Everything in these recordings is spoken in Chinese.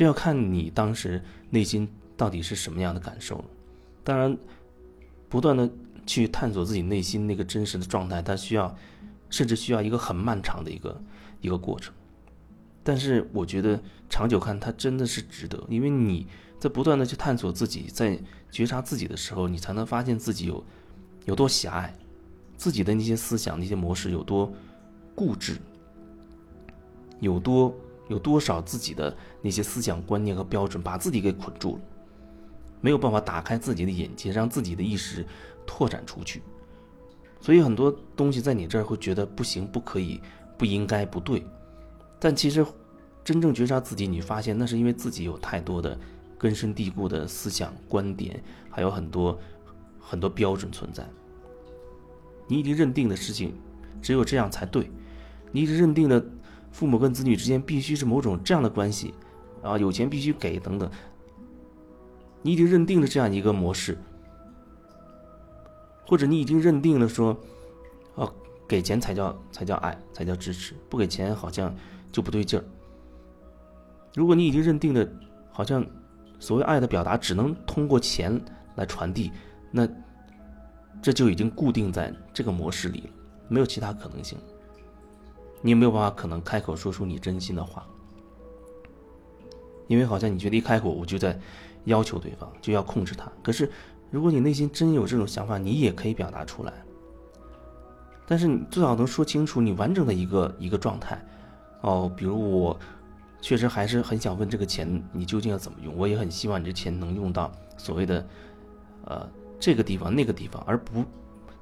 这要看你当时内心到底是什么样的感受。当然不断的去探索自己内心那个真实的状态，它需要一个很漫长的一个过程。但是我觉得长久看它真的是值得，因为你在不断的去探索自己，在觉察自己的时候，你才能发现自己有多狭隘，自己的那些思想那些模式有多固执，有多少自己的那些思想观念和标准把自己给捆住了，没有办法打开自己的眼界，让自己的意识拓展出去。所以很多东西在你这儿会觉得不行，不可以，不应该，不对，但其实真正觉察自己，你发现那是因为自己有太多的根深蒂固的思想观点，还有很多标准存在。你一直认定的事情只有这样才对，你一直认定的父母跟子女之间必须是某种这样的关系啊，有钱必须给等等，你已经认定了这样一个模式，或者你已经认定了说给钱才叫爱，才叫支持，不给钱好像就不对劲儿。如果你已经认定了好像所谓爱的表达只能通过钱来传递，那这就已经固定在这个模式里了，没有其他可能性，你也没有办法可能开口说出你真心的话，因为好像你觉得一开口我就在要求对方，就要控制他。可是如果你内心真有这种想法，你也可以表达出来，但是你最好能说清楚你完整的一个状态。比如我确实还是很想问这个钱你究竟要怎么用，我也很希望你这钱能用到所谓的这个地方那个地方，而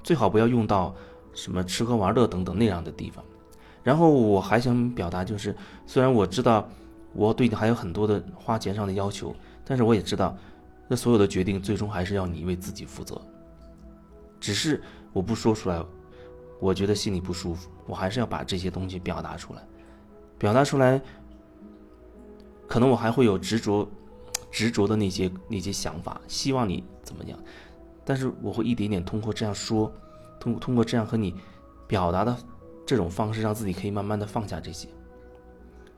最好不要用到什么吃喝玩乐等等那样的地方。然后我还想表达，就是虽然我知道我对你还有很多的花钱上的要求，但是我也知道那所有的决定最终还是要你为自己负责，只是我不说出来我觉得心里不舒服，我还是要把这些东西表达出来。可能我还会有执着的那些想法，希望你怎么样，但是我会一点点通过这样说，通过这样和你表达的这种方式，让自己可以慢慢的放下这些。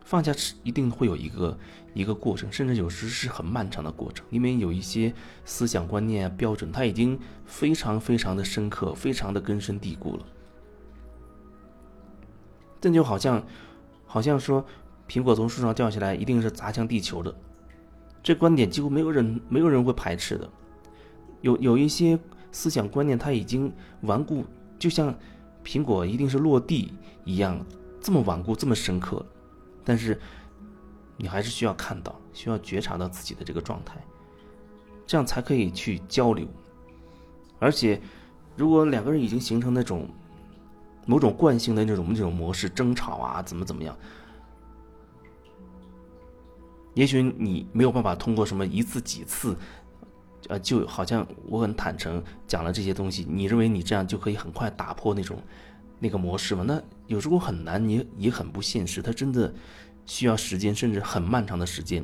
放下一定会有一个过程，甚至有时是很漫长的过程，因为有一些思想观念标准它已经非常非常的深刻，非常的根深蒂固了。这就好像说苹果从树上掉下来一定是砸向地球的，这观点几乎没有人会排斥的。有一些思想观念它已经顽固，就像苹果一定是落地一样，这么顽固这么深刻了。但是你还是需要看到，需要觉察到自己的这个状态，这样才可以去交流。而且如果两个人已经形成那种某种惯性的那种模式，争吵啊怎么样，也许你没有办法通过什么一次几次就好像我很坦诚讲了这些东西，你认为你这样就可以很快打破那个模式嘛？那有时候很难，也很不现实，它真的需要时间，甚至很漫长的时间，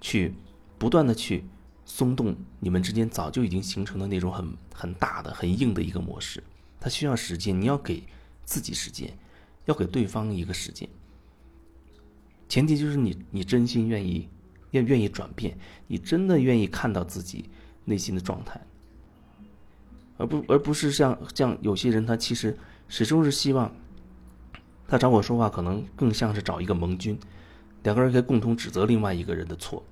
去不断的去松动你们之间早就已经形成的那种很大的很硬的一个模式。它需要时间，你要给自己时间，要给对方一个时间，前提就是你真心愿意转变，你真的愿意看到自己内心的状态，而不是像有些人他其实始终是希望他找我说话可能更像是找一个盟军，两个人可以共同指责另外一个人的错，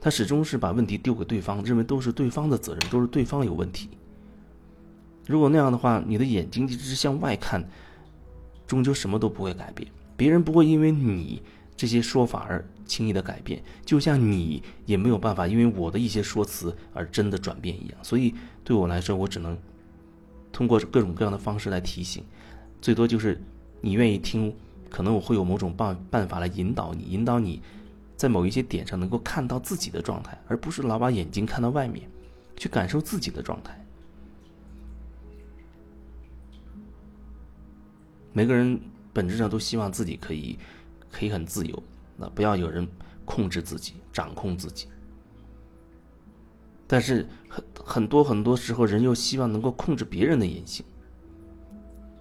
他始终是把问题丢给对方，认为都是对方的责任，都是对方有问题。如果那样的话，你的眼睛一直向外看，终究什么都不会改变，别人不会因为你这些说法而轻易的改变，就像你也没有办法因为我的一些说辞而真的转变一样。所以对我来说，我只能通过各种各样的方式来提醒，最多就是你愿意听，可能我会有某种办法来引导你在某一些点上能够看到自己的状态，而不是老把眼睛看到外面，去感受自己的状态。每个人本质上都希望自己可以很自由，那不要有人控制自己，掌控自己。但是很多时候，人又希望能够控制别人的言行，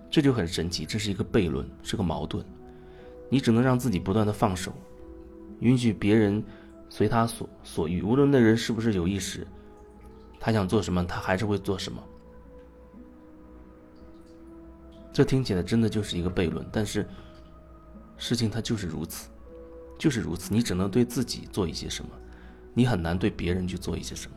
这就很神奇，这是一个悖论，是个矛盾。你只能让自己不断的放手，允许别人随他所欲，无论那人是不是有意识，他想做什么他还是会做什么。这听起来真的就是一个悖论，但是事情它就是如此，你只能对自己做一些什么，你很难对别人去做一些什么。